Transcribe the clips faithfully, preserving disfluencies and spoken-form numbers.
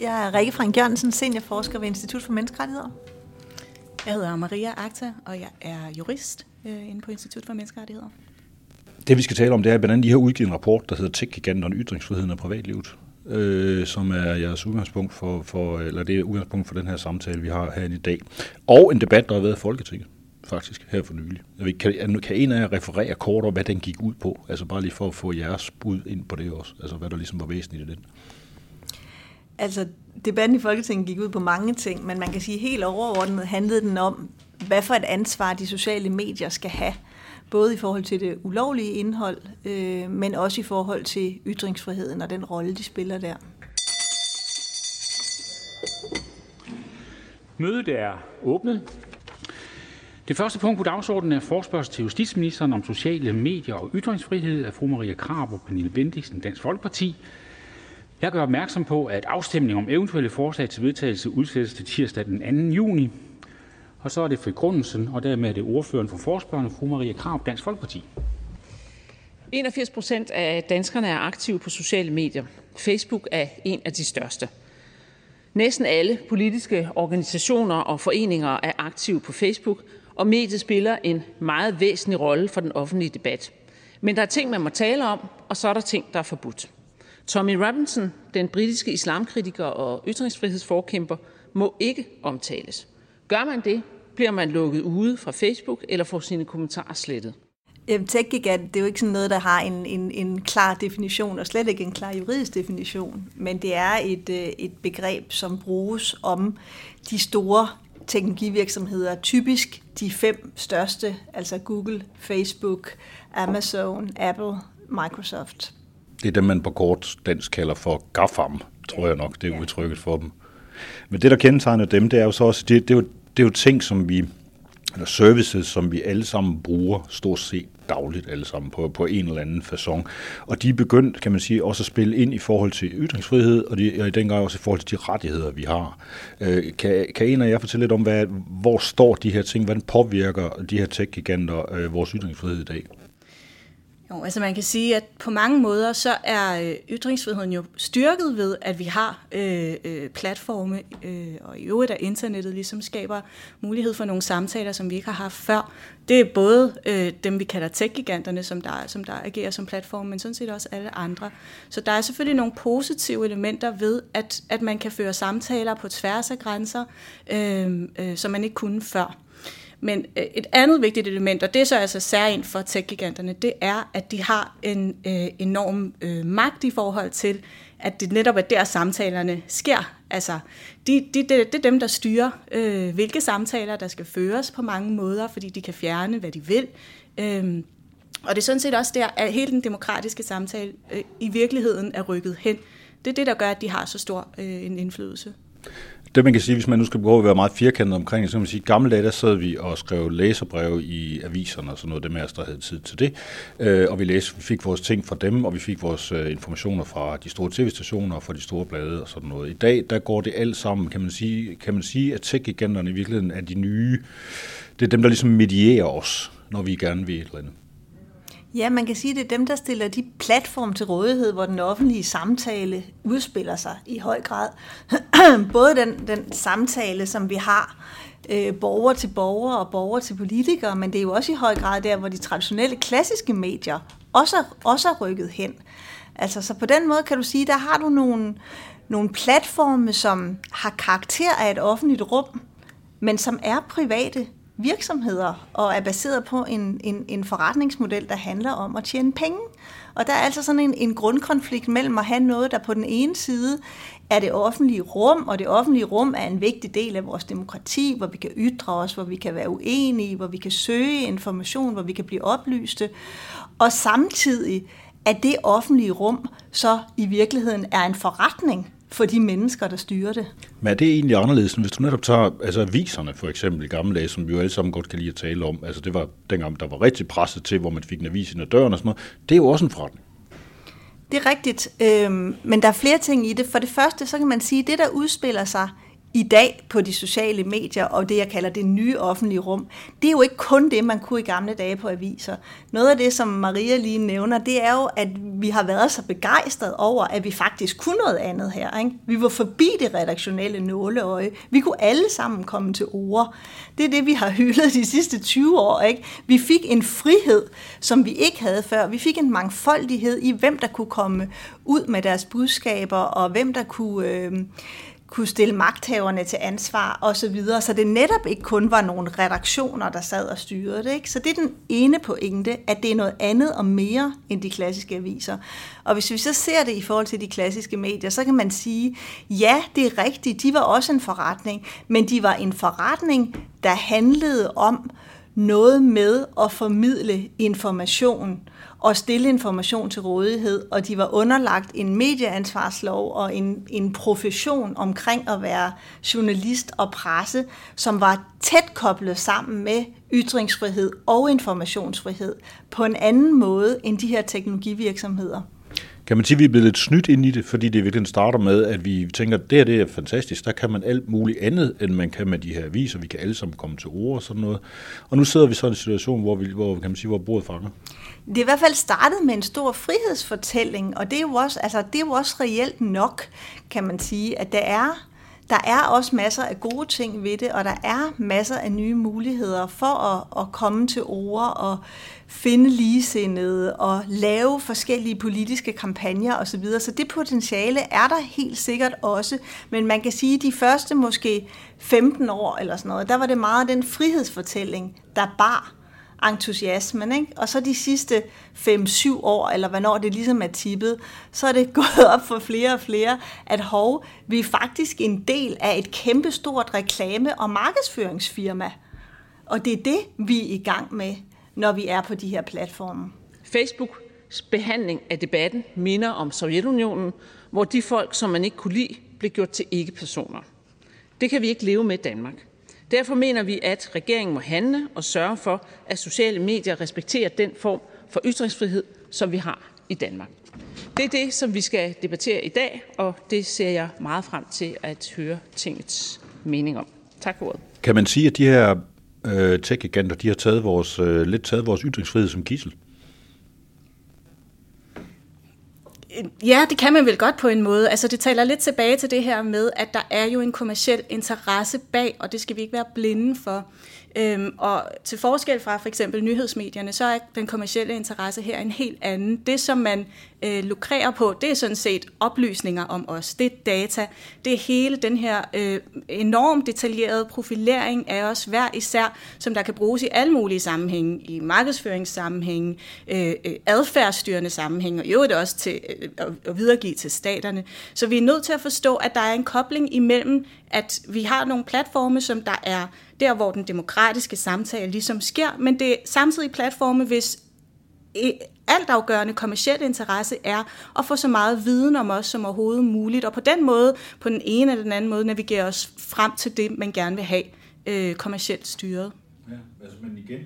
Jeg er Rikke Frank Jørgensen, seniorforsker ved Institut for Menneskerettigheder. Jeg hedder Maria Akte, og jeg er jurist øh, inde på Institut for Menneskerettigheder. Det vi skal tale om, det er blandt andet, I har udgivet en rapport, der hedder Tæk-giganterne, ytringsfriheden og privatlivet, øh, som er jeres udgangspunkt for, for, eller det er udgangspunkt for den her samtale, vi har herinde i dag. Og en debat, der har været i Folketinget, faktisk, her for nylig. Kan, kan en af jer referere kort over, hvad den gik ud på? Altså bare lige for at få jeres bud ind på det også, altså hvad der ligesom var væsentligt i den. Altså, debatten i Folketinget gik ud på mange ting, men man kan sige, helt overordnet handlede den om, hvad for et ansvar de sociale medier skal have, både i forhold til det ulovlige indhold, øh, men også i forhold til ytringsfriheden og den rolle, de spiller der. Mødet er åbnet. Det første punkt på dagsordenen er forespørgsel til Justitsministeren om sociale medier og ytringsfrihed af fru Maria Krab og Pernille Bendixen, Dansk Folkeparti. Jeg gør opmærksom på, at afstemning om eventuelle forslag til vedtagelse udsættes til tirsdag den anden juni. Og så er det begrundelsen, og dermed er det ordføreren for forespørgerne, fru Maria Krab, Dansk Folkeparti. enogfirs procent af danskerne er aktive på sociale medier. Facebook er en af de største. Næsten alle politiske organisationer og foreninger er aktive på Facebook, og mediet spiller en meget væsentlig rolle for den offentlige debat. Men der er ting, man må tale om, og så er der ting, der er forbudt. Tommy Robinson, den britiske islamkritiker og ytringsfrihedsforkæmper, må ikke omtales. Gør man det, bliver man lukket ude fra Facebook eller får sine kommentarer slettet. Tech-gigant, det er jo ikke sådan noget, der har en, en, en klar definition, og slet ikke en klar juridisk definition, men det er et, et begreb, som bruges om de store teknologivirksomheder, typisk de fem største, altså Google, Facebook, Amazon, Apple, Microsoft. Det er dem, man på kort dansk kalder for GAFAM, tror jeg nok, det er udtrykket for dem. Men det, der kendetegner dem, det er jo så også, det, det, er, jo, det er jo ting, som vi, eller services, som vi alle sammen bruger, stort set dagligt alle sammen, på, på en eller anden façon. Og de er begyndt, kan man sige, også at spille ind i forhold til ytringsfrihed, og, de, og i den grad også i forhold til de rettigheder, vi har. Øh, kan, kan en af jer fortælle lidt om, hvad, hvor står de her ting, hvordan påvirker de her tech-giganter øh, vores ytringsfrihed i dag? Jo, altså man kan sige, at på mange måder, så er ytringsfriheden jo styrket ved, at vi har øh, øh, platforme, øh, og i øvrigt at internettet ligesom skaber mulighed for nogle samtaler, som vi ikke har haft før. Det er både øh, dem, vi kalder tech-giganterne, som der, som der agerer som platform, men sådan set også alle andre. Så der er selvfølgelig nogle positive elementer ved, at, at man kan føre samtaler på tværs af grænser, øh, øh, som man ikke kunne før. Men et andet vigtigt element, og det er så altså særligt for tech-giganterne, det er, at de har en øh, enorm øh, magt i forhold til, at det netop er der, samtalerne sker. Altså, de, de, det, det er dem, der styrer, øh, hvilke samtaler, der skal føres på mange måder, fordi de kan fjerne, hvad de vil. Øh, og det er sådan set også der, at hele den demokratiske samtale øh, i virkeligheden er rykket hen. Det er det, der gør, at de har så stor øh, en indflydelse. Det man kan sige, hvis man nu skal prøve at være meget firkantet omkring det, så kan man sige, at gamle dage, der sad vi og skrev læserbreve i aviserne og sådan noget, det med os, der havde tid til det, og vi læste, vi fik vores ting fra dem, og vi fik vores informationer fra de store tv-stationer og fra de store blade og sådan noget. I dag, der går det alt sammen, kan man sige, kan man sige at tech-giganterne i virkeligheden er de nye, det er dem, der ligesom medierer os, når vi gerne vil et eller andet. Ja, man kan sige, at det er dem, der stiller de platform til rådighed, hvor den offentlige samtale udspiller sig i høj grad. Både den, den samtale, som vi har øh, borger til borger og borger til politikere, men det er jo også i høj grad der, hvor de traditionelle klassiske medier også er, også er rykket hen. Altså, så på den måde kan du sige, der har du nogle, nogle platforme, som har karakter af et offentligt rum, men som er private virksomheder og er baseret på en, en, en forretningsmodel, der handler om at tjene penge. Og der er altså sådan en, en grundkonflikt mellem at have noget, der på den ene side er det offentlige rum, og det offentlige rum er en vigtig del af vores demokrati, hvor vi kan ytre os, hvor vi kan være uenige, hvor vi kan søge information, hvor vi kan blive oplyste. Og samtidig at det offentlige rum så i virkeligheden er en forretning for de mennesker, der styrer det. Men er det egentlig anderledes, hvis du netop tager altså aviserne for eksempel i gamle dage, som vi jo alle sammen godt kan lide at tale om, altså det var dengang, der var rigtig presset til, hvor man fik en avis ind ad døren og sådan noget, det er jo også en forretning. Det er rigtigt, øh, men der er flere ting i det. For det første, så kan man sige, at det, der udspiller sig i dag på de sociale medier og det, jeg kalder det nye offentlige rum, det er jo ikke kun det, man kunne i gamle dage på aviser. Noget af det, som Maria lige nævner, det er jo, at vi har været så begejstret over, at vi faktisk kunne noget andet her, ikke? Vi var forbi det redaktionelle nåleøje. Vi kunne alle sammen komme til ord. Det er det, vi har hyldet de sidste tyve år, ikke? Vi fik en frihed, som vi ikke havde før. Vi fik en mangfoldighed i, hvem der kunne komme ud med deres budskaber, og hvem der kunne... Øh, kunne stille magthaverne til ansvar og så videre, så det netop ikke kun var nogle redaktioner, der sad og styrede det, ikke? Så det er den ene pointe, at det er noget andet og mere end de klassiske aviser. Og hvis vi så ser det i forhold til de klassiske medier, så kan man sige, ja, det er rigtigt, de var også en forretning, men de var en forretning, der handlede om noget med at formidle information og stille information til rådighed, og de var underlagt en medieansvarslov og en, en profession omkring at være journalist og presse, som var tæt koblet sammen med ytringsfrihed og informationsfrihed på en anden måde end de her teknologivirksomheder. Kan man sige, at vi er blevet lidt snydt ind i det, fordi det virkelig starter med, at vi tænker, at det her det er fantastisk, der kan man alt muligt andet, end man kan med de her aviser, vi kan alle sammen komme til ord og sådan noget. Og nu sidder vi så i en situation, hvor, vi, hvor, kan man sige, hvor bordet fanger. Det er i hvert fald startet med en stor frihedsfortælling, og det er jo også, altså, det er jo også reelt nok, kan man sige, at der er, der er også masser af gode ting ved det, og der er masser af nye muligheder for at, at komme til ord og finde ligesindede og lave forskellige politiske kampagner osv. Så det potentiale er der helt sikkert også, men man kan sige, at de første måske femten år eller sådan noget, der var det meget den frihedsfortælling, der bar entusiasmen, ikke? Og så de sidste fem syv år, eller hvornår det ligesom er tippet, så er det gået op for flere og flere, at hov, vi er faktisk en del af et kæmpestort reklame- og markedsføringsfirma. Og det er det, vi er i gang med, når vi er på de her platforme. Facebooks behandling af debatten minder om Sovjetunionen, hvor de folk, som man ikke kunne lide, blev gjort til ikke-personer. Det kan vi ikke leve med i Danmark. Derfor mener vi, at regeringen må handle og sørge for, at sociale medier respekterer den form for ytringsfrihed, som vi har i Danmark. Det er det, som vi skal debattere i dag, og det ser jeg meget frem til at høre tingets mening om. Tak for ordet. Kan man sige, at de her øh, tech-giganter, de har taget vores, øh, lidt taget vores ytringsfrihed som gidsel? Ja, det kan man vel godt på en måde. Altså, det taler lidt tilbage til det her med, at der er jo en kommerciel interesse bag, og det skal vi ikke være blinde for. Øhm, og til forskel fra for eksempel nyhedsmedierne, så er den kommercielle interesse her en helt anden. Det, som man øh, lukrerer på, det er sådan set oplysninger om os. Det er data. Det er hele den her øh, enormt detaljerede profilering af os hver især, som der kan bruges i alle mulige sammenhænge. I markedsføringssammenhænge, øh, adfærdsstyrende sammenhænge, og i øvrigt også til øh, at videregive til staterne. Så vi er nødt til at forstå, at der er en kobling imellem, at vi har nogle platforme, som der er der, hvor den demokratiske samtale ligesom sker, men det er samtidig platforme, hvis altafgørende kommerciel interesse er at få så meget viden om os som overhovedet muligt, og på den måde, på den ene eller den anden måde, navigerer os frem til det, man gerne vil have øh, kommercielt styret. Ja, altså, men igen,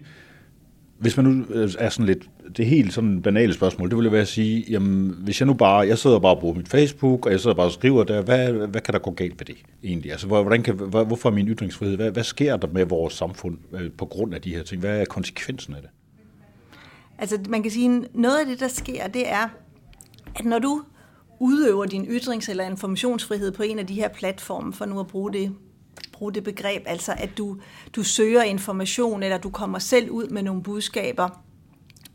hvis man nu er sådan lidt, det helt sådan banale spørgsmål, det vil jo være at sige, jamen, hvis jeg nu bare, jeg sidder bare og bruger mit Facebook, og jeg sidder bare og skriver der, hvad, hvad kan der gå galt med det egentlig? Altså, hvordan kan, hvorfor er min ytringsfrihed? Hvad, hvad sker der med vores samfund på grund af de her ting? Hvad er konsekvensen af det? Altså, man kan sige, noget af det, der sker, det er, at når du udøver din ytrings- eller informationsfrihed på en af de her platforme, for nu at bruge det, bruge det begreb, altså at du, du søger information, eller du kommer selv ud med nogle budskaber.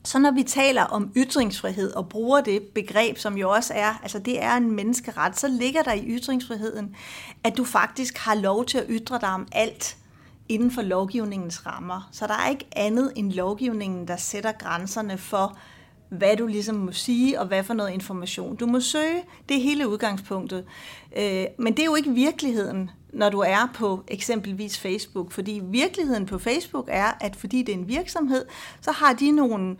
Så når vi taler om ytringsfrihed og bruger det begreb, som jo også er, altså det er en menneskeret, så ligger der i ytringsfriheden, at du faktisk har lov til at ytre dig om alt inden for lovgivningens rammer. Så der er ikke andet end lovgivningen, der sætter grænserne for, hvad du ligesom må sige, og hvad for noget information du må søge. Det er hele udgangspunktet. Men det er jo ikke virkeligheden, når du er på eksempelvis Facebook, fordi virkeligheden på Facebook er, at fordi det er en virksomhed, så har de nogle,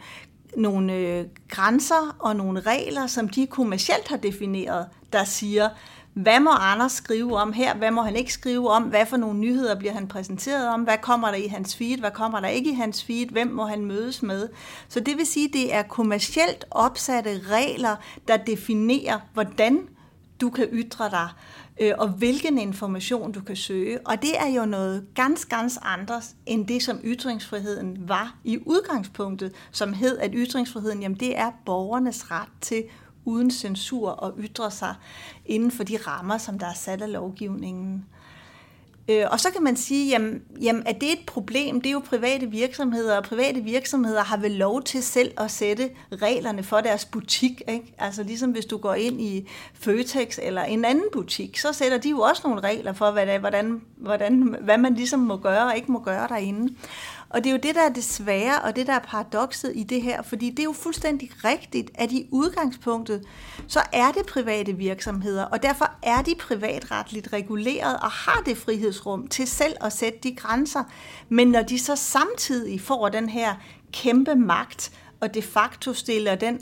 nogle øh, grænser og nogle regler, som de kommercielt har defineret, der siger, hvad må Anders skrive om her, hvad må han ikke skrive om, hvad for nogle nyheder bliver han præsenteret om, hvad kommer der i hans feed, hvad kommer der ikke i hans feed, hvem må han mødes med. Så det vil sige, at det er kommercielt opsatte regler, der definerer, hvordan du kan ytre dig øh, og hvilken information du kan søge. Og det er jo noget ganske, ganske andet end det, som ytringsfriheden var i udgangspunktet, som hed, at ytringsfriheden, jamen det er borgernes ret til uden censur og ytre sig inden for de rammer, som der er sat af lovgivningen. Og så kan man sige, jamen, jamen, at det er et problem, det er jo private virksomheder, og private virksomheder har vel lov til selv at sætte reglerne for deres butik, ikke? Altså ligesom hvis du går ind i Føtex eller en anden butik, så sætter de jo også nogle regler for, hvad, hvordan, hvordan, hvad man ligesom må gøre og ikke må gøre derinde. Og det er jo det, der er det svære, og det, der er paradokset i det her, fordi det er jo fuldstændig rigtigt, at i udgangspunktet, så er det private virksomheder, og derfor er de privatretligt reguleret og har det frihedsrum til selv at sætte de grænser. Men når de så samtidig får den her kæmpe magt, og de facto stiller den,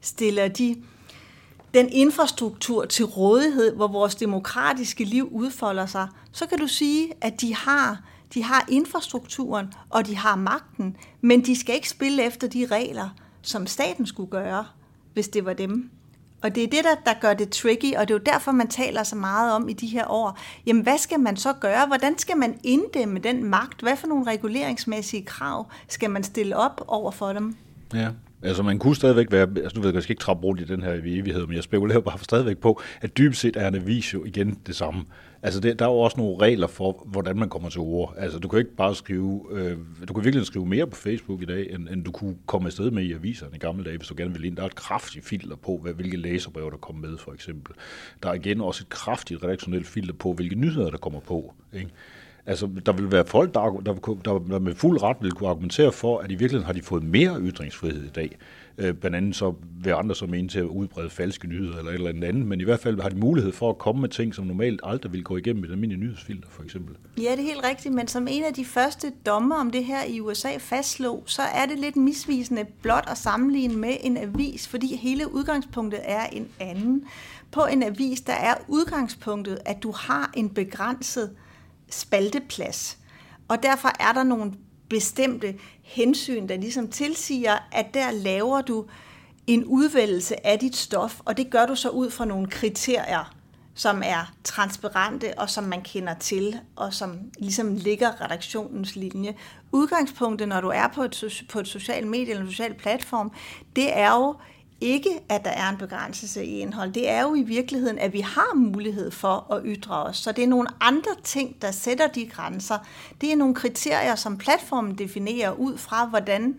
stiller de den infrastruktur til rådighed, hvor vores demokratiske liv udfolder sig, så kan du sige, at de har... De har infrastrukturen, og de har magten, men de skal ikke spille efter de regler, som staten skulle gøre, hvis det var dem. Og det er det, der, der gør det tricky, og det er jo derfor, man taler så meget om i de her år. Jamen, hvad skal man så gøre? Hvordan skal man inddæmme den magt? Hvad for nogle reguleringsmæssige krav skal man stille op over for dem? Ja. Altså man kunne stadigvæk være, altså nu ved jeg, jeg skal ikke trappe rundt i den her i evighed, men jeg spekulerer bare stadigvæk på, at dybest set er en avis jo igen det samme. Altså det, der er jo også nogle regler for, hvordan man kommer til ord. Altså du kan ikke bare skrive, øh, du kan virkelig skrive mere på Facebook i dag, end, end du kunne komme afsted med i aviserne i gamle dage, hvis du gerne ville ind. Der er et kraftigt filter på, hvad, hvilke læserbrev der kommer med for eksempel. Der er igen også et kraftigt redaktionelt filter på, hvilke nyheder der kommer på, ikke? Altså, der vil være folk, der, der, der, der med fuld ret vil kunne argumentere for, at i virkeligheden har de fået mere ytringsfrihed i dag. Øh, blandt andet så vil andre som en til at udbrede falske nyheder eller et eller andet, men i hvert fald har de mulighed for at komme med ting, som normalt aldrig ville gå igennem i et almindeligt nyhedsfilter, for eksempel. Ja, det er helt rigtigt, men som en af de første dommer om det her i U S A fastslog, så er det lidt misvisende blot at sammenligne med en avis, fordi hele udgangspunktet er en anden. På en avis, der er udgangspunktet, at du har en begrænset spalteplads. Og derfor er der nogle bestemte hensyn, der ligesom tilsiger, at der laver du en udvælgelse af dit stof, og det gør du så ud fra nogle kriterier, som er transparente og som man kender til, og som ligesom ligger redaktionens linje. Udgangspunktet, når du er på et, på et socialt medie eller en social platform, det er jo ikke, at der er en begrænselse i indhold. Det er jo i virkeligheden, at vi har mulighed for at ytre os. Så det er nogle andre ting, der sætter de grænser. Det er nogle kriterier, som platformen definerer ud fra, hvordan,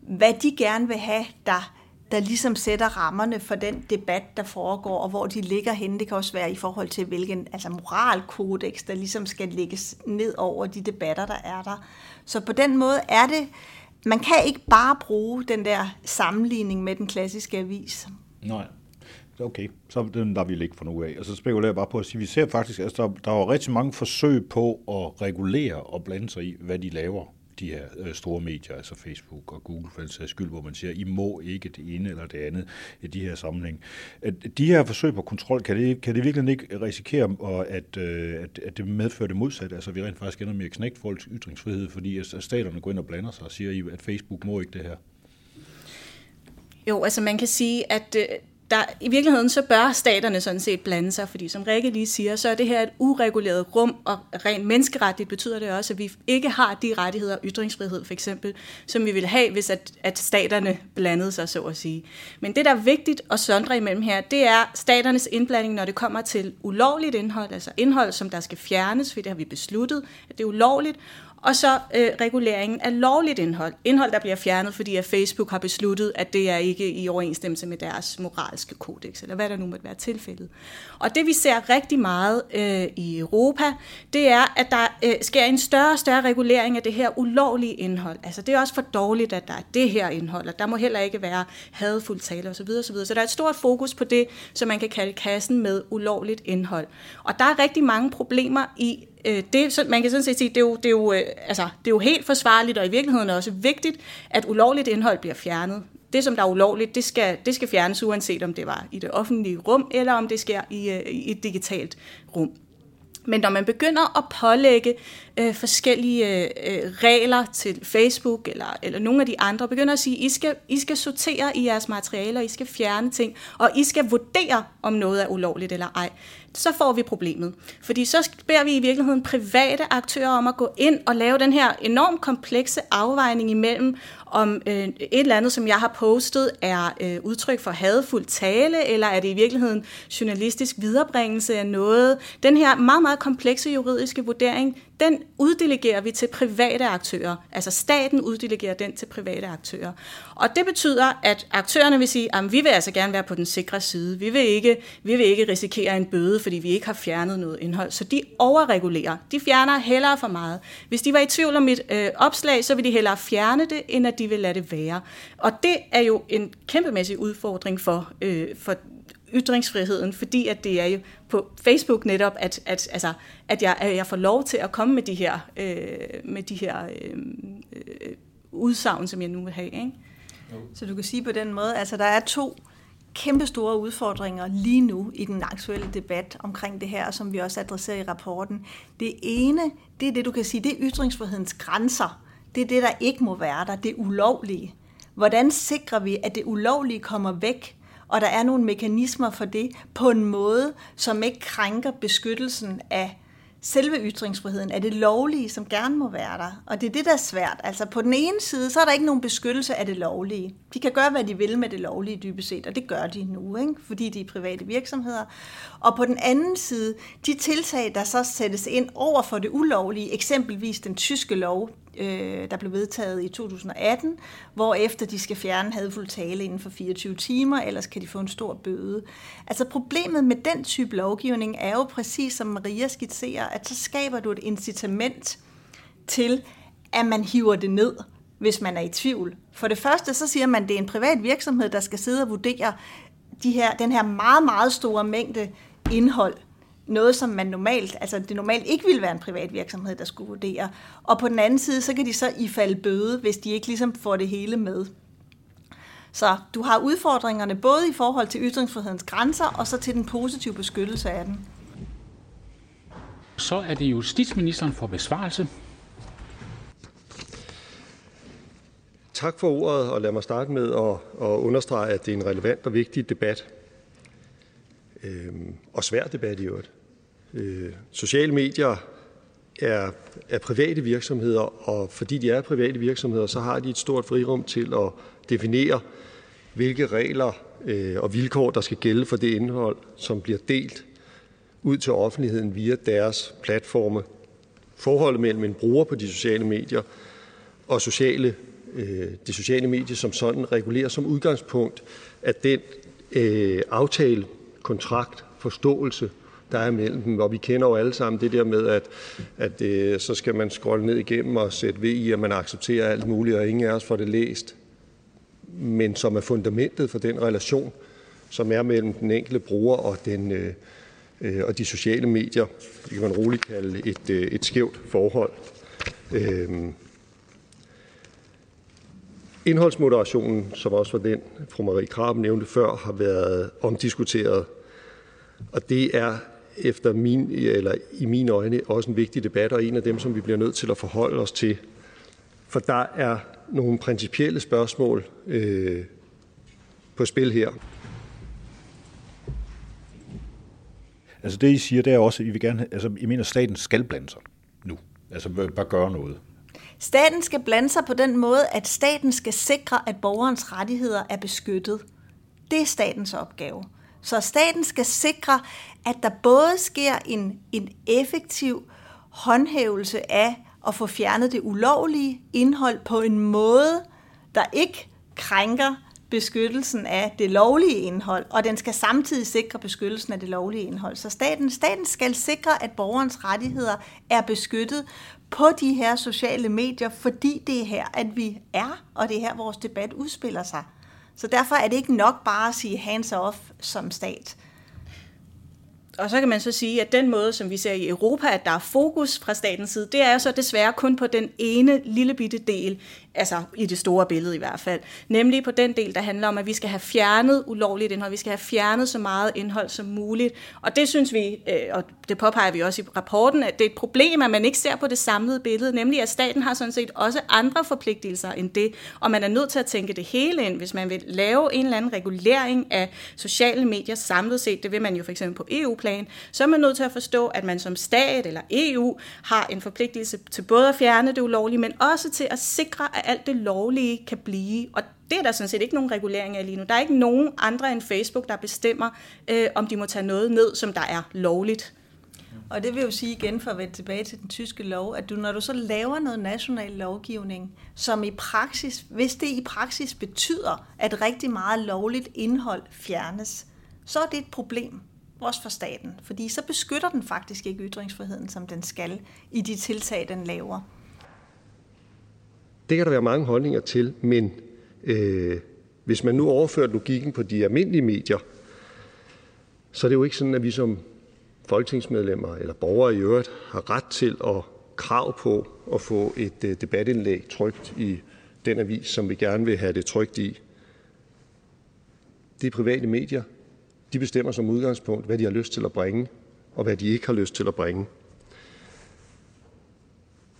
hvad de gerne vil have, der, der ligesom sætter rammerne for den debat, der foregår, og hvor de ligger henne. Det kan også være i forhold til, hvilken altså moralkodeks, der ligesom skal lægges ned over de debatter, der er der. Så på den måde er det... Man kan ikke bare bruge den der sammenligning med den klassiske avis. Nej, okay. Så den lader vi ligge for nu af. Og så spekulerer jeg bare på at sige, vi ser faktisk, at altså, der, der er rigtig mange forsøg på at regulere og blande sig i, hvad de laver, de her store medier, altså Facebook og Google, for den sags skyld, hvor man siger, I må ikke det ene eller det andet i de her sammenhæng. De her forsøg på kontrol, kan det, kan det virkelig ikke risikere, at, at, at det medfører det modsatte? Altså, vi rent faktisk ender med at knække folks ytringsfrihed, fordi staterne går ind og blander sig og siger, at Facebook må ikke det her. Jo, altså man kan sige, at der, i virkeligheden så bør staterne sådan set blande sig, fordi som Rikke lige siger, så er det her et ureguleret rum, og rent menneskeretligt betyder det også, at vi ikke har de rettigheder, ytringsfrihed for eksempel, som vi ville have, hvis at, at staterne blandede sig, så at sige. Men det, der er vigtigt at sondre imellem her, det er staternes indblanding, når det kommer til ulovligt indhold, altså indhold, som der skal fjernes, for det har vi besluttet, at det er ulovligt, og så øh, reguleringen af lovligt indhold. Indhold, der bliver fjernet, fordi at Facebook har besluttet, at det er ikke i overensstemmelse med deres moralske kodeks, eller hvad der nu måtte være tilfældet. Og det, vi ser rigtig meget øh, i Europa, det er, at der øh, sker en større og større regulering af det her ulovlige indhold. Altså, det er også for dårligt, at der er det her indhold, og der må heller ikke være hadefulde taler osv. osv. Så der er et stort fokus på det, som man kan kalde kassen med ulovligt indhold. Og der er rigtig mange problemer i det, man kan sådan set sige, det er, jo, det, er jo, altså, det er jo helt forsvarligt, og i virkeligheden også vigtigt, at ulovligt indhold bliver fjernet. Det, som der er ulovligt, det skal, det skal fjernes, uanset om det var i det offentlige rum, eller om det sker i, i et digitalt rum. Men når man begynder at pålægge øh, forskellige øh, regler til Facebook eller, eller nogle af de andre, begynder at sige, I skal, I skal sortere i jeres materialer, I skal fjerne ting, og I skal vurdere, om noget er ulovligt eller ej. så får vi problemet. Fordi så beder vi i virkeligheden private aktører om at gå ind og lave den her enormt komplekse afvejning imellem, om øh, et eller andet, som jeg har postet, er øh, udtryk for hadefuld tale, eller er det i virkeligheden journalistisk viderebringelse af noget. Den her meget, meget komplekse juridiske vurdering, den uddelegerer vi til private aktører. Altså staten uddelegerer den til private aktører. Og det betyder, at aktørerne vil sige, at vi vil altså gerne være på den sikre side. Vi vil, ikke, vi vil ikke risikere en bøde, fordi vi ikke har fjernet noget indhold. Så de overregulerer. De fjerner hellere for meget. Hvis de var i tvivl om mit øh, opslag, så vil de hellere fjerne det, end at de vil lade det være. Og det er jo en kæmpemæssig udfordring for, øh, for ytringsfriheden, fordi at det er jo på Facebook netop, at, at, altså, at, jeg, at jeg får lov til at komme med de her, øh, med de her øh, øh, udsagn, som jeg nu vil have. Ikke? Så du kan sige på den måde, at altså, der er to kæmpe store udfordringer lige nu i den aktuelle debat omkring det her, som vi også adresserer i rapporten. Det ene, det er det, du kan sige, det er ytringsfrihedens grænser. Det er det, der ikke må være der, det er ulovlige. Hvordan sikrer vi, at det ulovlige kommer væk, og der er nogle mekanismer for det, på en måde, som ikke krænker beskyttelsen af selve ytringsfriheden, af det lovlige, som gerne må være der. Og det er det, der er svært. Altså på den ene side, så er der ikke nogen beskyttelse af det lovlige. De kan gøre, hvad de vil med det lovlige dybest set, og det gør de nu, ikke? Fordi de er private virksomheder. Og på den anden side, de tiltag, der så sættes ind over for det ulovlige, eksempelvis den tyske lov, der blev vedtaget i to tusind og atten, hvorefter de skal fjerne hadfuld tale inden for fireogtyve timer, ellers kan de få en stor bøde. Altså problemet med den type lovgivning er jo præcis, som Maria skitserer, at så skaber du et incitament til, at man hiver det ned, hvis man er i tvivl. For det første, så siger man, at det er en privat virksomhed, der skal sidde og vurdere de her, den her meget, meget store mængde indhold. Noget, som man normalt, altså det normalt ikke ville være en privat virksomhed, der skulle vurdere. Og på den anden side, så kan de så ifalde bøde, hvis de ikke ligesom får det hele med. Så du har udfordringerne både i forhold til ytringsfrihedens grænser, og så til den positive beskyttelse af den. Så er det justitsministeren for besvarelse. Tak for ordet, og lad mig starte med at, at understrege, at det er en relevant og vigtig debat. Og svær debat i øvrigt. Øh, sociale medier er, er private virksomheder, og fordi de er private virksomheder, så har de et stort frirum til at definere, hvilke regler øh, og vilkår, der skal gælde for det indhold, som bliver delt ud til offentligheden via deres platforme. Forholdet mellem en bruger på de sociale medier og sociale, øh, de sociale medier som sådan regulerer som udgangspunkt, at den øh, aftale, kontrakt, forståelse, der er mellem dem. Og vi kender jo alle sammen det der med, at, at øh, så skal man scrolle ned igennem og sætte ved i, at man accepterer alt muligt, og ingen af os får det læst. Men som er fundamentet for den relation, som er mellem den enkelte bruger og, den, øh, øh, og de sociale medier. Det kan man roligt kalde et, øh, et skævt forhold. Øh, indholdsmoderationen, som også var den, fru Maria Krab nævnte før, har været omdiskuteret. Og det er efter min, eller i mine øjne også en vigtig debat, og en af dem, som vi bliver nødt til at forholde os til. For der er nogle principielle spørgsmål øh, på spil her. Altså det, I siger, det er også, at I vil gerne, altså, I mener, staten skal blande sig nu. Altså bare gøre noget. Staten skal blande sig på den måde, at staten skal sikre, at borgerens rettigheder er beskyttet. Det er statens opgave. Så staten skal sikre, at der både sker en, en effektiv håndhævelse af at få fjernet det ulovlige indhold på en måde, der ikke krænker beskyttelsen af det lovlige indhold, og den skal samtidig sikre beskyttelsen af det lovlige indhold. Så staten, staten skal sikre, at borgerens rettigheder er beskyttet på de her sociale medier, fordi det er her, at vi er, og det er her, vores debat udspiller sig. Så derfor er det ikke nok bare at sige hands off som stat. Og så kan man så sige, at den måde, som vi ser i Europa, at der er fokus fra statens side, det er så desværre kun på den ene lille bitte del, altså i det store billede i hvert fald, nemlig på den del, der handler om, at vi skal have fjernet ulovligt indhold, vi skal have fjernet så meget indhold som muligt, og det synes vi, og det påpeger vi også i rapporten, at det er et problem, at man ikke ser på det samlede billede, nemlig at staten har sådan set også andre forpligtelser end det, og man er nødt til at tænke det hele ind, hvis man vil lave en eller anden regulering af sociale medier samlet set, det vil man jo for eksempel på E U plan, så er man nødt til at forstå, at man som stat eller E U har en forpligtelse til både at fjerne det ulovlige, men også til at sikre, at alt det lovlige kan blive. Og det er der sådan set ikke nogen regulering af lige nu. Der er ikke nogen andre end Facebook, der bestemmer, øh, om de må tage noget ned, som der er lovligt. Og det vil jo sige igen, for at vende tilbage til den tyske lov, at du, når du så laver noget national lovgivning, som i praksis, hvis det i praksis betyder, at rigtig meget lovligt indhold fjernes, så er det et problem, også for staten. Fordi så beskytter den faktisk ikke ytringsfriheden, som den skal, i de tiltag, den laver. Det kan der være mange holdninger til, men øh, hvis man nu overfører logikken på de almindelige medier, så er det jo ikke sådan, at vi som folketingsmedlemmer eller borgere i øvrigt har ret til og krav på at få et debatindlæg trykt i den avis, som vi gerne vil have det trykt i. De private medier, de bestemmer som udgangspunkt, hvad de har lyst til at bringe, og hvad de ikke har lyst til at bringe.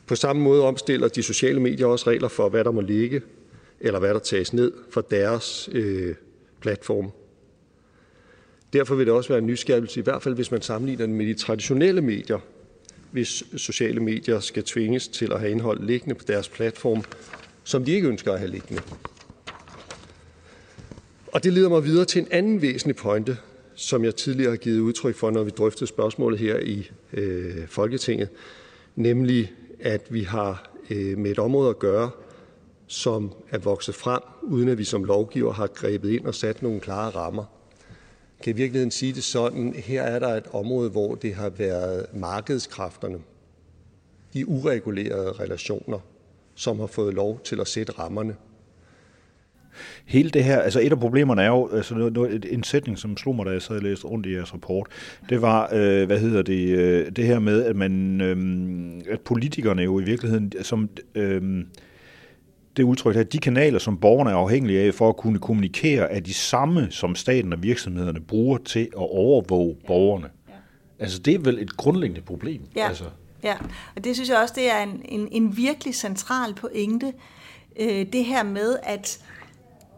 På samme måde omstiller de sociale medier også regler for, hvad der må ligge, eller hvad der tages ned fra deres øh, platform. Derfor vil det også være en nyskærpelse, i hvert fald hvis man sammenligner den med de traditionelle medier, hvis sociale medier skal tvinges til at have indhold liggende på deres platform, som de ikke ønsker at have liggende. Og det leder mig videre til en anden væsentlig pointe, som jeg tidligere har givet udtryk for, når vi drøftede spørgsmålet her i øh, Folketinget, nemlig at vi har øh, med et område at gøre, som er vokset frem, uden at vi som lovgiver har grebet ind og sat nogle klare rammer. Kan i virkeligheden sige det sådan, her er der et område, hvor det har været markedskræfterne i uregulerede relationer, som har fået lov til at sætte rammerne. Hele det her, altså et af problemerne er jo, altså en sætning, som slog mig, da jeg sad og læste rundt i jeres rapport, det var, øh, hvad hedder det, øh, det her med, at man, øh, at politikerne jo i virkeligheden, som... Øh, det udtryk, at de kanaler, som borgerne er afhængige af for at kunne kommunikere, er de samme, som staten og virksomhederne bruger til at overvåge ja. borgerne. Ja. Altså, det er vel et grundlæggende problem. Ja, altså. ja. Og det synes jeg også, det er en, en, en virkelig central pointe, øh, det her med, at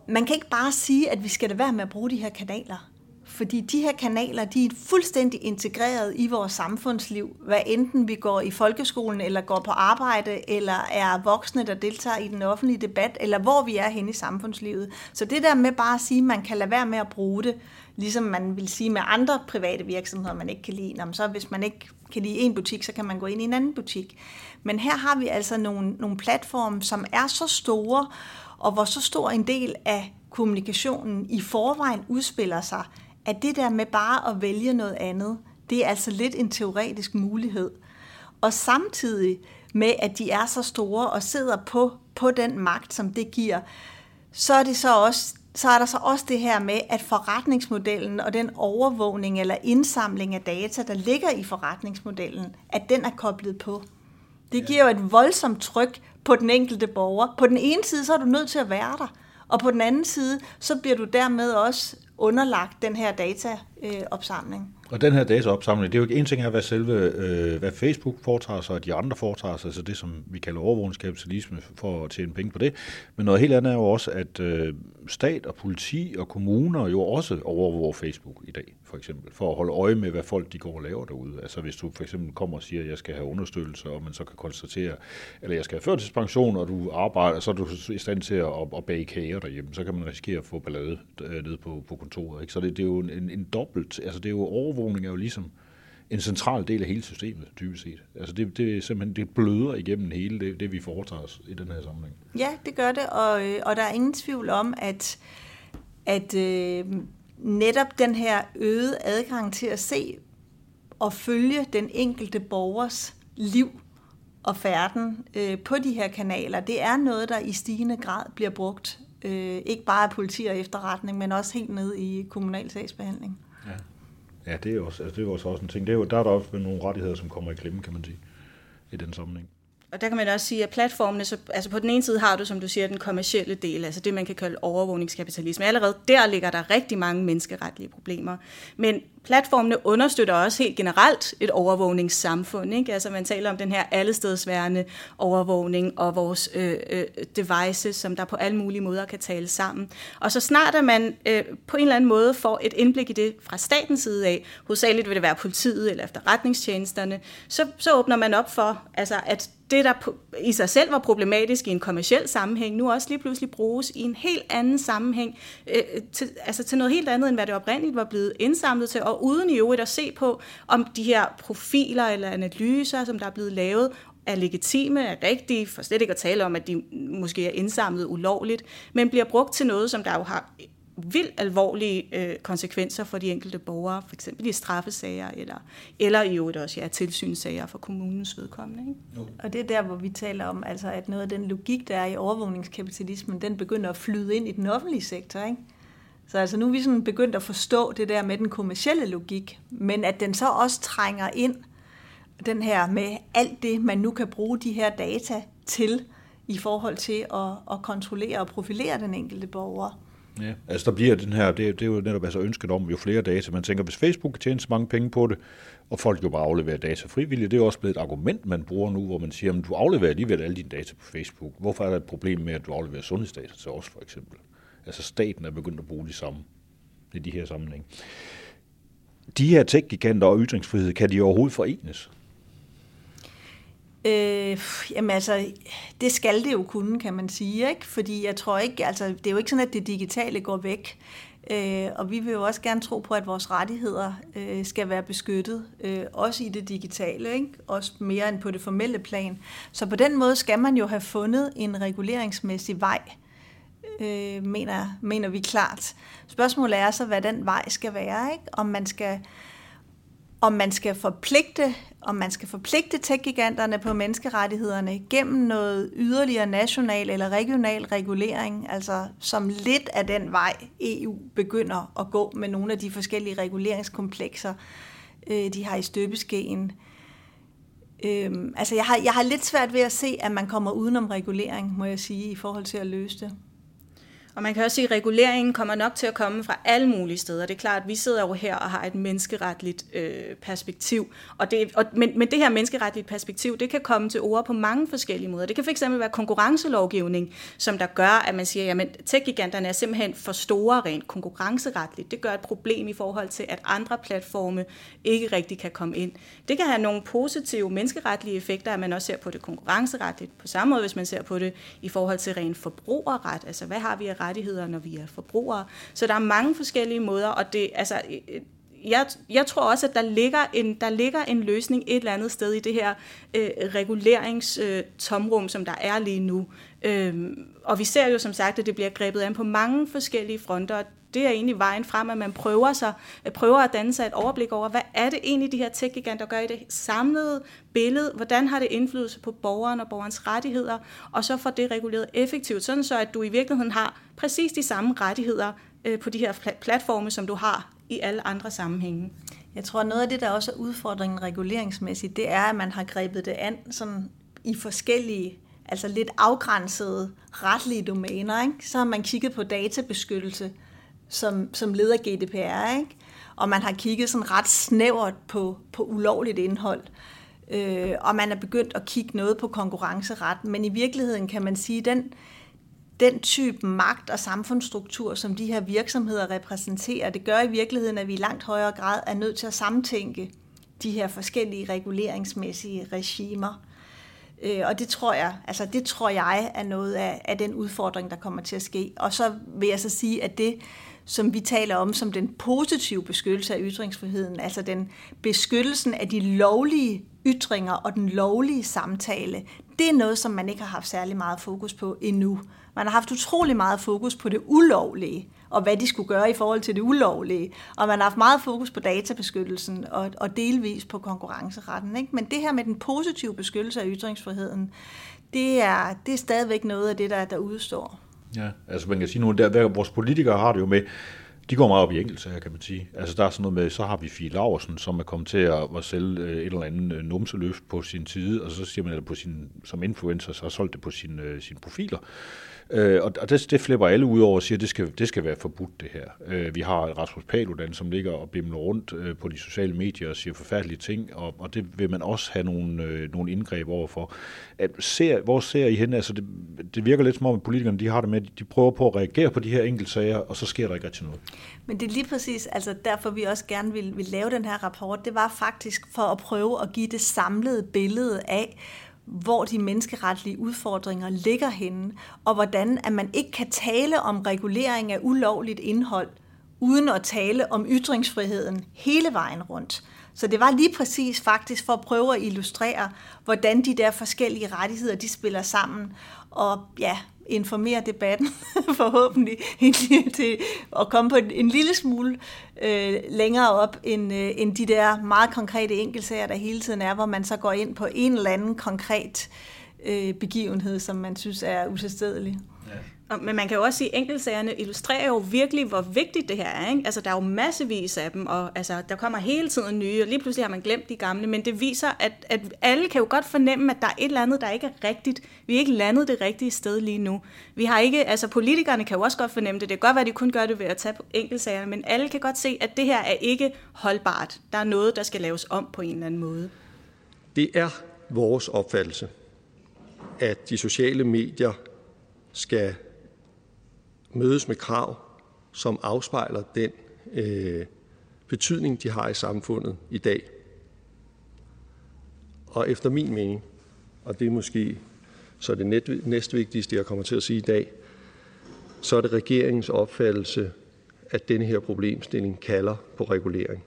man kan ikke bare sige, at vi skal da være med at bruge de her kanaler. Fordi de her kanaler, de er fuldstændig integreret i vores samfundsliv. Hvad enten vi går i folkeskolen, eller går på arbejde, eller er voksne, der deltager i den offentlige debat, eller hvor vi er henne i samfundslivet. Så det der med bare at sige, at man kan lade være med at bruge det, ligesom man vil sige med andre private virksomheder, man ikke kan lide. Nå, så hvis man ikke kan lide en butik, så kan man gå ind i en anden butik. Men her har vi altså nogle, nogle platforme, som er så store, og hvor så stor en del af kommunikationen i forvejen udspiller sig, at det der med bare at vælge noget andet, det er altså lidt en teoretisk mulighed. Og samtidig med, at de er så store og sidder på, på den magt, som det giver, så er, det så, også, så er der så også det her med, at forretningsmodellen og den overvågning eller indsamling af data, der ligger i forretningsmodellen, at den er koblet på. Det giver jo et voldsomt tryk på den enkelte borger. På den ene side, så er du nødt til at være der, og på den anden side, så bliver du dermed også underlagt den her dataopsamling. Øh, og den her dataopsamling, det er jo ikke en ting af, hvad selve øh, hvad Facebook foretager sig, og de andre foretager sig, altså det, som vi kalder overvågningskapitalisme, for at tjene penge på det. Men noget helt andet er jo også, at øh, stat og politi og kommuner jo også overvåger Facebook i dag, for eksempel, for at holde øje med, hvad folk de går og laver derude. Altså hvis du for eksempel kommer og siger, at jeg skal have understøttelse, og man så kan konstatere, eller jeg skal have førtidspension, og du arbejder, så er du i stand til at, at bage kager derhjemme, så kan man risikere at få ballade øh, nede på, på kontoret. Ikke? Så det, det er jo en, en, en dobbelt, altså det er jo overvågning er jo ligesom en central del af hele systemet, dybest set. Altså det, det er simpelthen, det bløder igennem hele det, det vi foretager os i den her sammenhæng. Ja, det gør det, og, og der er ingen tvivl om, at, at øh, netop den her øgede adgang til at se og følge den enkelte borgers liv og færden øh, på de her kanaler, det er noget, der i stigende grad bliver brugt. Øh, ikke bare af politi og efterretning, men også helt ned i kommunal sagsbehandling. Ja. Ja, det er jo også, altså også, også en ting. Det er jo, der er der også nogle rettigheder, som kommer i klemme, kan man sige, i den sammenhæng. Og der kan man også sige, at platformene, så, altså på den ene side har du, som du siger, den kommercielle del, altså det, man kan kalde overvågningskapitalisme. Allerede der ligger der rigtig mange menneskeretlige problemer. Men Platformene understøtter også helt generelt et overvågningssamfund, ikke? Altså man taler om den her allestedsværende overvågning og vores øh, øh, devices, som der på alle mulige måder kan tale sammen. Og så snart at man øh, på en eller anden måde får et indblik i det fra statens side af, hovedsageligt vil det være politiet eller efterretningstjenesterne, så, så åbner man op for, altså, at det, der i sig selv var problematisk i en kommerciel sammenhæng, nu også lige pludselig bruges i en helt anden sammenhæng, øh, til, altså til noget helt andet, end hvad det oprindeligt var blevet indsamlet til, og uden i øvrigt at se på, om de her profiler eller analyser, som der er blevet lavet, er legitime, er rigtige, for slet ikke at tale om, at de måske er indsamlet ulovligt, men bliver brugt til noget, som der jo har vildt alvorlige øh, konsekvenser for de enkelte borgere, for eksempel i straffesager, eller, eller i øvrigt også ja, tilsynssager for kommunens vedkommende. Ikke? Og det er der, hvor vi taler om, altså, at noget af den logik, der er i overvågningskapitalismen, den begynder at flyde ind i den offentlige sektor. Ikke? Så altså, nu er vi sådan begyndt at forstå det der med den kommercielle logik, men at den så også trænger ind, den her med alt det, man nu kan bruge de her data til, i forhold til at, at kontrollere og profilere den enkelte borger. Ja. Altså der bliver den her, det, det er jo netop altså ønsket om jo flere data, man tænker, hvis Facebook kan tjene så mange penge på det, og folk jo bare afleverer data frivilligt, det er jo også blevet et argument, man bruger nu, hvor man siger, at du afleverer alligevel alle dine data på Facebook. Hvorfor er der et problem med, at du afleverer sundhedsdata til os for eksempel? Altså staten er begyndt at bruge de samme i de her sammenhæng. De her tech-giganter og ytringsfrihed, kan de overhovedet forenes? Øh, jamen altså, det skal det jo kunne, kan man sige, ikke? Fordi jeg tror ikke, altså det er jo ikke sådan, at det digitale går væk, øh, og vi vil jo også gerne tro på, at vores rettigheder øh, skal være beskyttet, øh, også i det digitale, ikke? Også mere end på det formelle plan. Så på den måde skal man jo have fundet en reguleringsmæssig vej, øh, mener, mener vi klart. Spørgsmålet er så, hvad den vej skal være, ikke? Om man skal... Om man skal forpligte, om man skal forpligte tech-giganterne på menneskerettighederne gennem noget yderligere national eller regional regulering, altså som lidt af den vej E U begynder at gå med nogle af de forskellige reguleringskomplekser, de har i støbeskeen. Øhm, altså jeg har, jeg har lidt svært ved at se, at man kommer udenom regulering, må jeg sige, i forhold til at løse det. Og man kan også sige, at reguleringen kommer nok til at komme fra alle mulige steder. Det er klart, at vi sidder jo her og har et menneskeretligt øh, perspektiv. Og det, og, men, men det her menneskeretligt perspektiv, det kan komme til ord på mange forskellige måder. Det kan fx være konkurrencelovgivning, som der gør, at man siger, jamen tech-giganterne er simpelthen for store rent konkurrenceretligt. Det gør et problem i forhold til, at andre platforme ikke rigtig kan komme ind. Det kan have nogle positive menneskeretlige effekter, at man også ser på det konkurrenceretligt. På samme måde, hvis man ser på det i forhold til rent forbrugerret. Altså, hvad har vi af rettigheder, når vi er forbrugere. Så der er mange forskellige måder, og det, altså, jeg, jeg tror også, at der ligger, en, der ligger en løsning et eller andet sted i det her øh, reguleringstomrum, øh, som der er lige nu. Øhm, og vi ser jo som sagt, at det bliver grebet an på mange forskellige fronter. Det er egentlig vejen frem, at man prøver, sig, prøver at danne sig et overblik over, hvad er det egentlig, de her tech-giganter gør i det samlede billede, hvordan har det indflydelse på borgeren og borgerens rettigheder, og så får det reguleret effektivt, sådan så at du i virkeligheden har præcis de samme rettigheder på de her platforme, som du har i alle andre sammenhænge. Jeg tror, noget af det, der også er udfordringen reguleringsmæssigt, det er, at man har grebet det an sådan i forskellige, altså lidt afgrænsede retlige domæner, ikke? Så har man kigget på databeskyttelse, som, som leder G D P R, ikke? Og man har kigget sådan ret snævert på, på ulovligt indhold, øh, og man er begyndt at kigge noget på konkurrenceret, men i virkeligheden kan man sige, den, den type magt og samfundsstruktur, som de her virksomheder repræsenterer, det gør i virkeligheden, at vi i langt højere grad er nødt til at samtænke de her forskellige reguleringsmæssige regimer. Og det tror jeg, altså det tror jeg er noget af, af den udfordring, der kommer til at ske. Og så vil jeg så sige, at det, som vi taler om som den positive beskyttelse af ytringsfriheden, altså den beskyttelsen af de lovlige ytringer og den lovlige samtale, det er noget, som man ikke har haft særlig meget fokus på endnu. Man har haft utrolig meget fokus på det ulovlige, og hvad de skulle gøre i forhold til det ulovlige. Og man har haft meget fokus på databeskyttelsen, og, og delvis på konkurrenceretten, ikke? Men det her med den positive beskyttelse af ytringsfriheden, det er, det er stadigvæk noget af det, der, der udstår. Ja, altså man kan sige nu, der, der vores politikere har det jo med, de går meget op i enkeltsager, kan man sige. Altså der er sådan noget med, så har vi Fie Laversen, som er kommet til at, at sælge et eller andet numseløft på sin side, og så siger man, at på sin, som influencer, så har solgt det på sine sin profiler. Øh, og det, det flipper alle ud over og siger, at det skal, det skal være forbudt, det her. Øh, vi har Rasmus Paludan, som ligger og bimler rundt øh, på de sociale medier og siger forfærdelige ting, og, og det vil man også have nogle, øh, nogle indgreb overfor. At, ser, hvor ser I henne? Altså det, det virker lidt som om, at politikerne de har det med, de prøver på at reagere på de her enkeltsager, og så sker der ikke rigtig noget. Men det er lige præcis, altså derfor vi også gerne ville, ville lave den her rapport, det var faktisk for at prøve at give det samlede billede af, hvor de menneskeretlige udfordringer ligger henne, og hvordan at man ikke kan tale om regulering af ulovligt indhold, uden at tale om ytringsfriheden hele vejen rundt. Så det var lige præcis faktisk for at prøve at illustrere, hvordan de der forskellige rettigheder, de spiller sammen, og ja, informere debatten forhåbentlig til at komme på en lille smule øh, længere op end, øh, end de der meget konkrete enkeltsager, der hele tiden er, hvor man så går ind på en eller anden konkret øh, begivenhed, som man synes er utilstedelig. Ja. Men man kan jo også sige, at enkeltsagerne illustrerer jo virkelig, hvor vigtigt det her er, ikke? Altså, der er jo massevis af dem, og altså, der kommer hele tiden nye, og lige pludselig har man glemt de gamle, men det viser, at, at alle kan jo godt fornemme, at der er et eller andet, der ikke er rigtigt. Vi er ikke landet det rigtige sted lige nu. Vi har ikke, altså, politikerne kan jo også godt fornemme det. Det kan godt være, at de kun gør det ved at tage enkeltsagerne, men alle kan godt se, at det her er ikke holdbart. Der er noget, der skal laves om på en eller anden måde. Det er vores opfattelse, at de sociale medier skal mødes med krav, som afspejler den øh, betydning, de har i samfundet i dag. Og efter min mening, og det er måske så det net, næstvigtigste, jeg kommer til at sige i dag, så er det regeringens opfattelse, at denne her problemstilling kalder på regulering.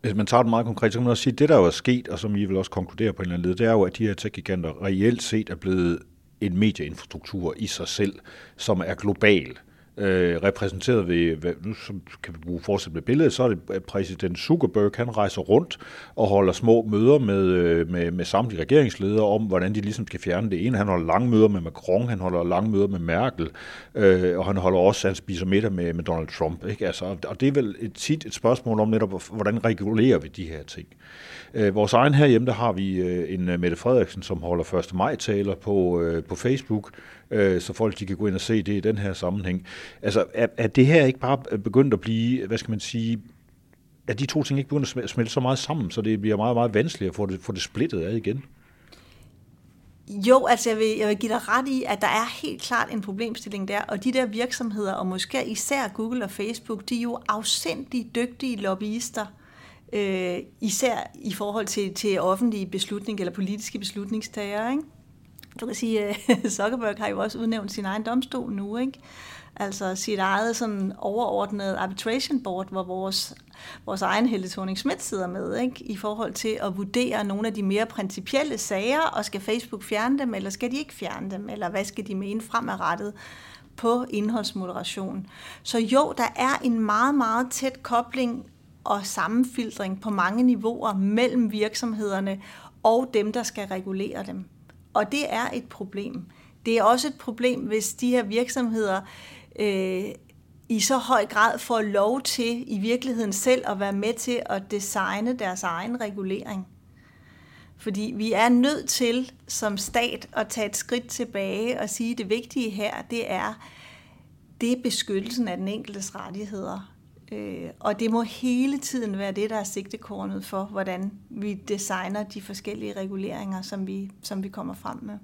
Hvis man tager det meget konkret, så kan man også sige, at det, der jo er sket, og som I vil også konkludere på en eller anden led, det er jo, at de her tech-giganter reelt set er blevet en medieinfrastruktur i sig selv, som er global, øh, repræsenteret ved, hvad, nu kan vi bruge fortsat med billedet, så er det præsident Zuckerberg, han rejser rundt og holder små møder med, med, med samtlige regeringsledere om, hvordan de ligesom skal fjerne det ene. Han holder lange møder med Macron, han holder lange møder med Merkel, øh, og han holder også, han spiser middag med, med Donald Trump. Ikke? Altså, og det er vel et, tit et spørgsmål om netop, hvordan regulerer vi de her ting. Øh, vores egen herhjemme, der har vi øh, en Mette Frederiksen, som holder første maj-taler på, øh, på Facebook, øh, så folk de kan gå ind og se det i den her sammenhæng. Altså, er, er det her ikke bare begyndt at blive, hvad skal man sige, er de to ting ikke begyndt at smelte så meget sammen, så det bliver meget, meget vanskeligt at få det, få det splittet af igen? Jo, altså jeg vil, jeg vil give dig ret i, at der er helt klart en problemstilling der, og de der virksomheder, og måske især Google og Facebook, de er jo afsindig dygtige lobbyister, øh, især i forhold til, til offentlige beslutninger eller politiske beslutningstagere, ikke? Du kan sige, at Zuckerberg har jo også udnævnt sin egen domstol nu, ikke? Altså sit eget sådan overordnet arbitration board, hvor vores, vores egen Helle Thorning-Schmidt sidder med, ikke? I forhold til at vurdere nogle af de mere principielle sager, og skal Facebook fjerne dem, eller skal de ikke fjerne dem, eller hvad skal de mene fremadrettet på indholdsmoderation. Så jo, der er en meget, meget tæt kobling og sammenfiltring på mange niveauer mellem virksomhederne og dem, der skal regulere dem. Og det er et problem. Det er også et problem, hvis de her virksomheder øh, i så høj grad får lov til i virkeligheden selv at være med til at designe deres egen regulering. Fordi vi er nødt til som stat at tage et skridt tilbage og sige, at det vigtige her, det er, det er beskyttelsen af den enkeltes rettigheder. Øh, og det må hele tiden være det, der er sigtekornet for, hvordan vi designer de forskellige reguleringer, som vi, som vi kommer frem med.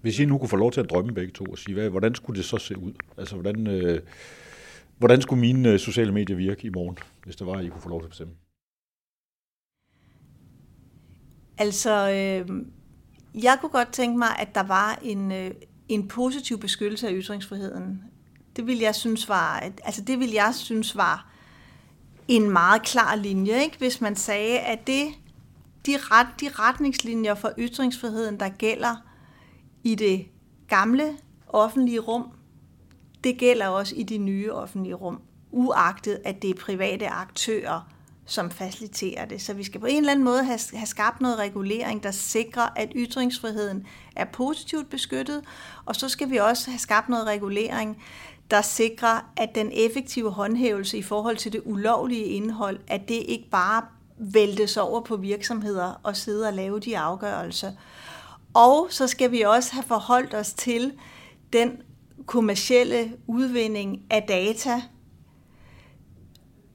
Hvis I nu kunne få lov til at drømme begge to og sige, hvad, hvordan skulle det så se ud? Altså, hvordan, øh, hvordan skulle mine sociale medier virke i morgen, hvis det var, at I kunne få lov til at bestemme? Altså, øh, jeg kunne godt tænke mig, at der var en, øh, en positiv beskyttelse af ytringsfriheden. Det ville jeg synes var, altså det ville jeg synes var en meget klar linje, ikke? Hvis man sagde, at det, de, ret, de retningslinjer for ytringsfriheden, der gælder i det gamle offentlige rum, det gælder også i de nye offentlige rum, uagtet at det er private aktører, som faciliterer det. Så vi skal på en eller anden måde have, have skabt noget regulering, der sikrer, at ytringsfriheden er positivt beskyttet, og så skal vi også have skabt noget regulering, der sikrer, at den effektive håndhævelse i forhold til det ulovlige indhold, at det ikke bare væltes over på virksomheder og sidde og lave de afgørelser. Og så skal vi også have forholdt os til den kommercielle udvinding af data,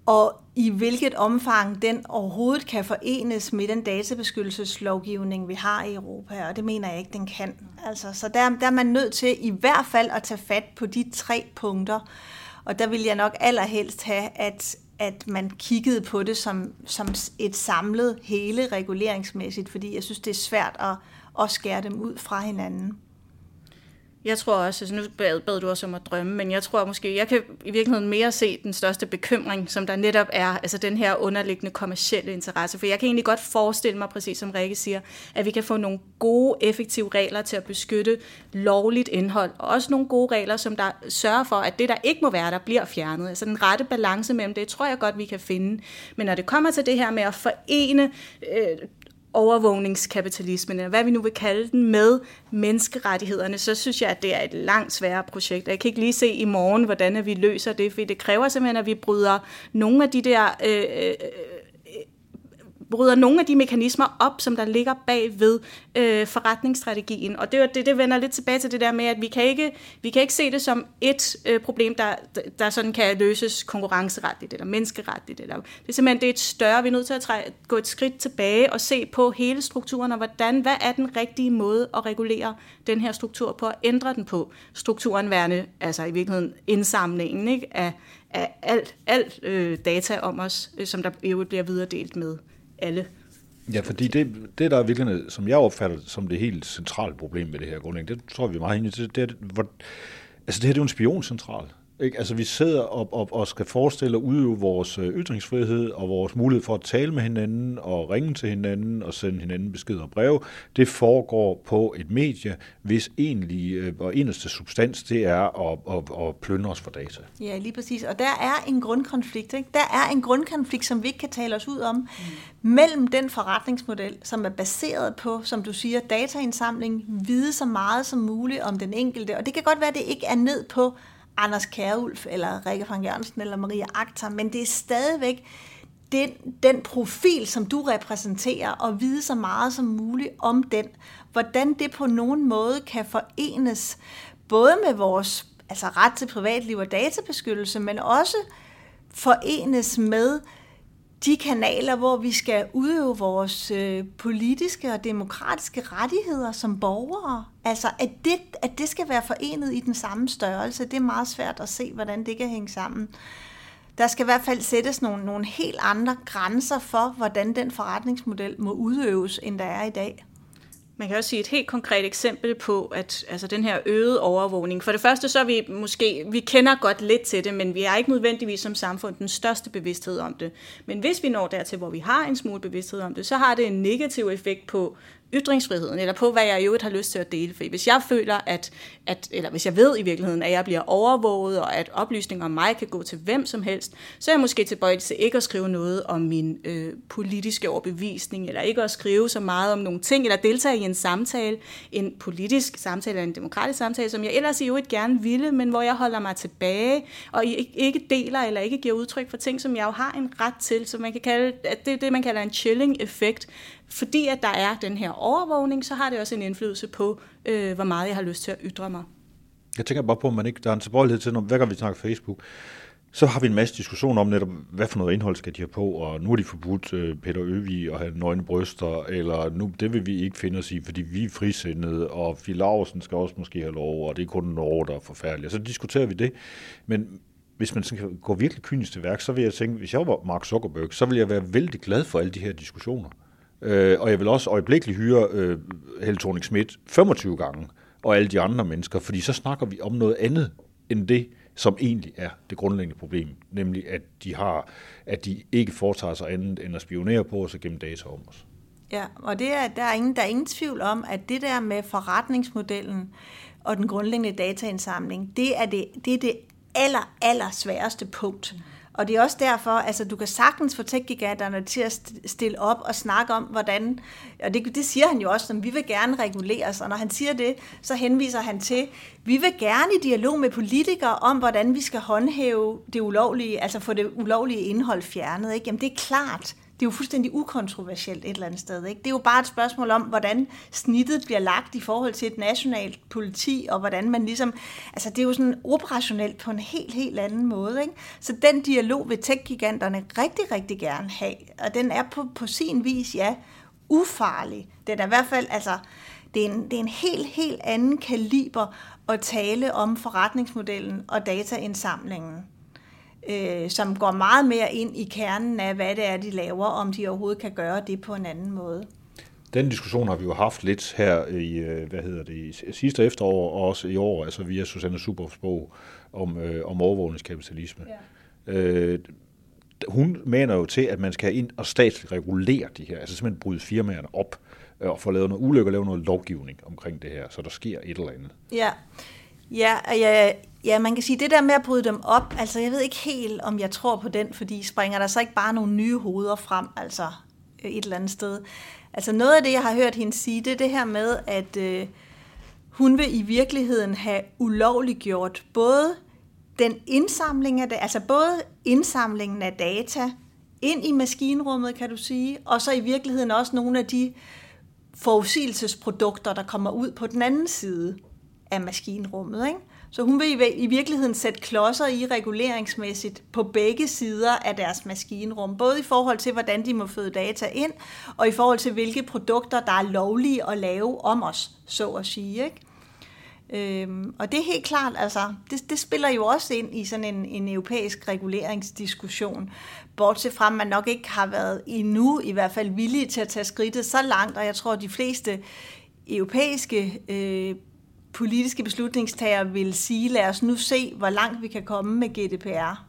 og i hvilket omfang den overhovedet kan forenes med den databeskyttelseslovgivning, vi har i Europa, og det mener jeg ikke, den kan. Altså, så der, der er man nødt til i hvert fald at tage fat på de tre punkter, og der vil jeg nok allerhelst have, at, at man kiggede på det som, som et samlet hele reguleringsmæssigt, fordi jeg synes, det er svært at, at skære dem ud fra hinanden. Jeg tror også, altså nu bad du også om at drømme, men jeg tror måske, jeg kan i virkeligheden mere se den største bekymring, som der netop er, altså den her underliggende kommercielle interesse. For jeg kan egentlig godt forestille mig, præcis som Rikke siger, at vi kan få nogle gode, effektive regler til at beskytte lovligt indhold, og også nogle gode regler, som der sørger for, at det, der ikke må være, der bliver fjernet. Altså den rette balance mellem det, tror jeg godt, vi kan finde. Men når det kommer til det her med at forene Øh, overvågningskapitalismen, eller hvad vi nu vil kalde den, med menneskerettighederne, så synes jeg, at det er et langt sværere projekt. Jeg kan ikke lige se i morgen, hvordan vi løser det, for det kræver simpelthen, at vi bryder nogle af de der øh, øh, bryder nogle af de mekanismer op, som der ligger bag ved øh, forretningsstrategien. Og det, det, det vender lidt tilbage til det der med, at vi kan ikke, vi kan ikke se det som et øh, problem, der, der sådan kan løses konkurrenceretligt eller menneskeretligt. Eller. Det er simpelthen det er et større. Vi er nødt til at træ, gå et skridt tilbage og se på hele strukturen, og hvordan, hvad er den rigtige måde at regulere den her struktur på, og ændre den på. Strukturen værende, altså i virkeligheden indsamlingen, ikke, af, af alt, alt øh, data om os, øh, som der jo bliver videredelt med alle. Ja, fordi det, det der er virkelig, som jeg opfatter som det helt centrale problem med det her grundlæggende, det tror vi meget ind i, det, det, hvor, altså det her det er jo en spioncentral. Ikke? Altså vi sidder og, og, og skal forestille og udøve vores ytringsfrihed og vores mulighed for at tale med hinanden og ringe til hinanden og sende hinanden beskeder og breve. Det foregår på et medie, hvis egentlig og eneste substans det er at, at, at plyndre os for data. Ja, lige præcis. Og der er en grundkonflikt, ikke? Der er en grundkonflikt, som vi ikke kan tale os ud om, mm. mellem den forretningsmodel, som er baseret på, som du siger, dataindsamling, vide så meget som muligt om den enkelte. Og det kan godt være, at det ikke er ned på Anders Kjærulf, eller Rikke Frank Jørgensen, eller Maria Akte, men det er stadigvæk den, den profil, som du repræsenterer, og vide så meget som muligt om den. Hvordan det på nogen måde kan forenes, både med vores altså ret til privatliv og databeskyttelse, men også forenes med de kanaler, hvor vi skal udøve vores øh, politiske og demokratiske rettigheder som borgere. Altså, at det, at det skal være forenet i den samme størrelse, det er meget svært at se, hvordan det kan hænge sammen. Der skal i hvert fald sættes nogle, nogle helt andre grænser for, hvordan den forretningsmodel må udøves, end der er i dag. Man kan også sige et helt konkret eksempel på, at altså den her øgede overvågning. For det første så er vi måske, vi kender godt lidt til det, men vi er ikke nødvendigvis som samfund den største bevidsthed om det. Men hvis vi når dertil, hvor vi har en smule bevidsthed om det, så har det en negativ effekt på ytringsfriheden, eller på, hvad jeg i øvrigt har lyst til at dele. For hvis jeg føler, at, at, eller hvis jeg ved i virkeligheden, at jeg bliver overvåget, og at oplysninger om mig kan gå til hvem som helst, så er jeg måske tilbøjelig til ikke at skrive noget om min øh, politiske overbevisning, eller ikke at skrive så meget om nogle ting, eller deltage i en samtale, en politisk samtale, eller en demokratisk samtale, som jeg ellers i øvrigt gerne ville, men hvor jeg holder mig tilbage, og ikke deler, eller ikke giver udtryk for ting, som jeg jo har en ret til, så man kan kalde, at det er det, man kalder en chilling-effekt. Fordi at der er den her overvågning, så har det også en indflydelse på, øh, hvor meget jeg har lyst til at ytre mig. Jeg tænker bare på, at man ikke, der er en tilbøjelighed til, når hver gang vi snakker Facebook, så har vi en masse diskussion om netop, hvad for noget indhold skal de have på, og nu er de forbudt øh, Peter Øvig at have nøgne bryster, eller nu, det vil vi ikke finde os i, fordi vi er frisindede, og Fie Laversen skal også måske have lov, og det er kun Norge, der er forfærdeligt. Og så diskuterer vi det, men hvis man sådan går virkelig kynisk til værk, så vil jeg tænke, hvis jeg var Mark Zuckerberg, så ville jeg være vældig glad for alle de her diskussioner. Øh, og jeg vil også øjeblikkeligt hyre øh, Helle Thorning-Schmidt femogtyve gange, og alle de andre mennesker, fordi så snakker vi om noget andet end det, som egentlig er det grundlæggende problem, nemlig at de har, at de ikke foretager sig andet end at spionere på os og gemme data om os. Ja, og det er, der, er ingen, der er ingen tvivl om, at det der med forretningsmodellen og den grundlæggende dataindsamling, det er det, det, er det aller, aller sværeste punkt Og det er også derfor, altså du kan sagtens få tech-giganterne til at stille op og snakke om, hvordan, og det, det siger han jo også, som vi vil gerne reguleres, og når han siger det, så henviser han til, vi vil gerne i dialog med politikere om, hvordan vi skal håndhæve det ulovlige, altså få det ulovlige indhold fjernet, ikke? Jamen det er klart, det er jo fuldstændig ukontroversielt et eller andet sted, ikke? Det er jo bare et spørgsmål om, hvordan snittet bliver lagt i forhold til et nationalt politi, og hvordan man ligesom, altså det er jo sådan operationelt på en helt, helt anden måde, ikke? Så den dialog vil tech-giganterne rigtig, rigtig gerne have, og den er på, på sin vis, ja, ufarlig. Den er i hvert fald, altså, det er en, det er en helt, helt anden kaliber at tale om forretningsmodellen og dataindsamlingen. Øh, som går meget mere ind i kernen af, hvad det er, de laver, og om de overhovedet kan gøre det på en anden måde. Den diskussion har vi jo haft lidt her i, hvad hedder det, sidste efterår og også i år, altså via Susanne Superbs bog om, øh, om overvågningskapitalisme. Ja. Øh, hun mener jo til, at man skal ind og statsligt regulere de her, altså simpelthen bryde firmaerne op og få lavet noget ulykke og lave noget lovgivning omkring det her, så der sker et eller andet. Ja, ja, og jeg... Ja, man kan sige, det der med at bryde dem op, altså jeg ved ikke helt, om jeg tror på den, fordi springer der så ikke bare nogle nye hoveder frem, altså et eller andet sted. Altså noget af det, jeg har hørt hende sige, det er det her med, at øh, hun vil i virkeligheden have ulovliggjort både den indsamling af det, altså både indsamlingen af data ind i maskinrummet, kan du sige, og så i virkeligheden også nogle af de forudsigelsesprodukter, der kommer ud på den anden side af maskinrummet, ikke? Så hun vil i virkeligheden sætte klodser i reguleringsmæssigt på begge sider af deres maskinrum. Både i forhold til, hvordan de må føde data ind, og i forhold til, hvilke produkter, der er lovlige at lave om os, så at sige. Ikke? Øhm, og det er helt klart, altså, det, det spiller jo også ind i sådan en, en europæisk reguleringsdiskussion. Bortset fra, at man nok ikke har været endnu i hvert fald villige til at tage skridtet så langt, og jeg tror, at de fleste europæiske øh, politiske beslutningstager vil sige, lad os nu se, hvor langt vi kan komme med G D P R.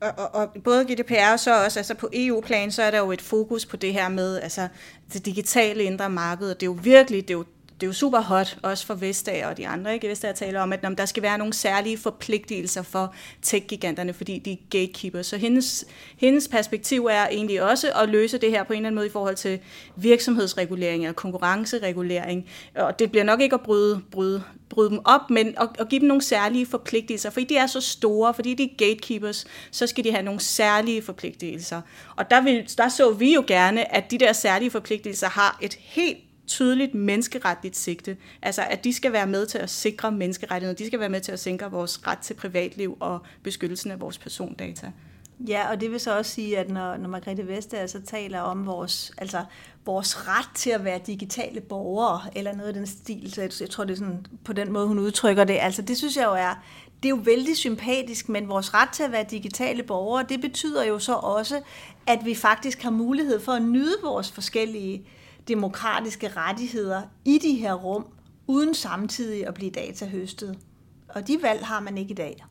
Og, og, og både G D P R og så også, altså på E U-plan, så er der jo et fokus på det her med, altså det digitale indre marked, og det er jo virkelig, det er jo, det er jo super hot, også for Vestager og de andre, ikke? Vestager taler om, at om der skal være nogle særlige forpligtelser for tech-giganterne, fordi de er gatekeepers. Så hendes, hendes perspektiv er egentlig også at løse det her på en eller anden måde i forhold til virksomhedsregulering eller konkurrenceregulering. Og det bliver nok ikke at bryde, bryde, bryde dem op, men at, at give dem nogle særlige forpligtelser. Fordi de er så store, fordi de er gatekeepers, så skal de have nogle særlige forpligtelser. Og der, vil, der så vi jo gerne, at de der særlige forpligtelser har et helt tydeligt menneskeretligt sigte. Altså, at de skal være med til at sikre menneskerettigheder. De skal være med til at sikre vores ret til privatliv og beskyttelsen af vores persondata. Ja, og det vil så også sige, at når, når Margrethe Vestager så taler om vores, altså, vores ret til at være digitale borgere, eller noget af den stil, så jeg, jeg tror, det er sådan, på den måde, hun udtrykker det. Altså, det synes jeg jo er, det er jo vældig sympatisk, men vores ret til at være digitale borgere, det betyder jo så også, at vi faktisk har mulighed for at nyde vores forskellige demokratiske rettigheder i de her rum, uden samtidig at blive datahøstet. Og de valg har man ikke i dag.